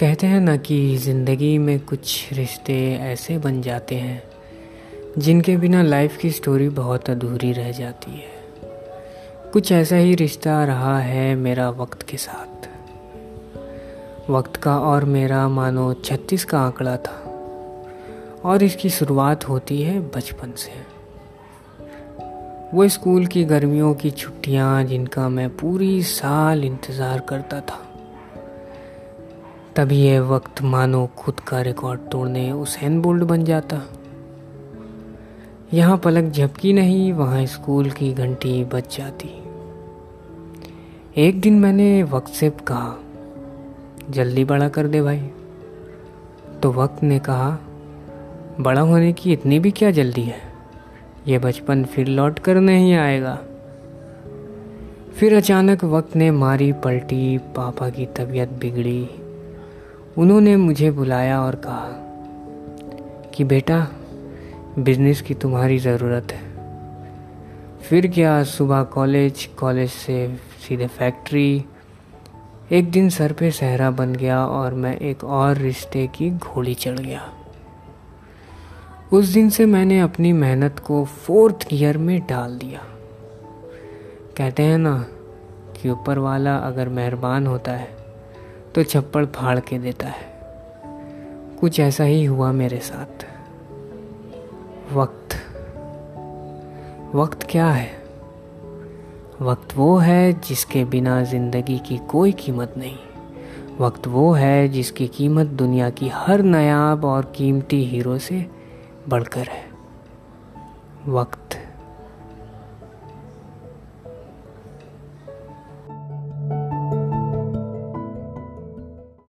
कहते हैं ना कि ज़िंदगी में कुछ रिश्ते ऐसे बन जाते हैं जिनके बिना लाइफ की स्टोरी बहुत अधूरी रह जाती है। कुछ ऐसा ही रिश्ता रहा है मेरा वक्त के साथ। वक्त का और मेरा मानो 36 का आंकड़ा था और इसकी शुरुआत होती है बचपन से। वो स्कूल की गर्मियों की छुट्टियाँ जिनका मैं पूरी साल इंतज़ार करता था। तभी ये वक्त मानो खुद का रिकॉर्ड तोड़ने उसेन बोल्ट बन जाता। यहाँ पलक झपकी नहीं, वहाँ स्कूल की घंटी बज जाती। एक दिन मैंने वक्त से कहा, जल्दी बड़ा कर दे भाई। तो वक्त ने कहा, बड़ा होने की इतनी भी क्या जल्दी है, ये बचपन फिर लौट कर नहीं आएगा। फिर अचानक वक्त ने मारी पलटी, पापा की तबीयत बिगड़ी। उन्होंने मुझे बुलाया और कहा कि बेटा, बिजनेस की तुम्हारी ज़रूरत है। फिर क्या, सुबह कॉलेज, कॉलेज से सीधे फैक्ट्री। एक दिन सर पे सहरा बन गया और मैं एक और रिश्ते की घोड़ी चढ़ गया। उस दिन से मैंने अपनी मेहनत को 4th गियर में डाल दिया। कहते हैं ना कि ऊपर वाला अगर मेहरबान होता है तो छप्पड़ फाड़ के देता है। कुछ ऐसा ही हुआ मेरे साथ। वक्त क्या है? वक्त वो है जिसके बिना ज़िंदगी की कोई कीमत नहीं। वक्त वो है जिसकी कीमत दुनिया की हर नायाब और कीमती हीरो से बढ़कर है। वक्त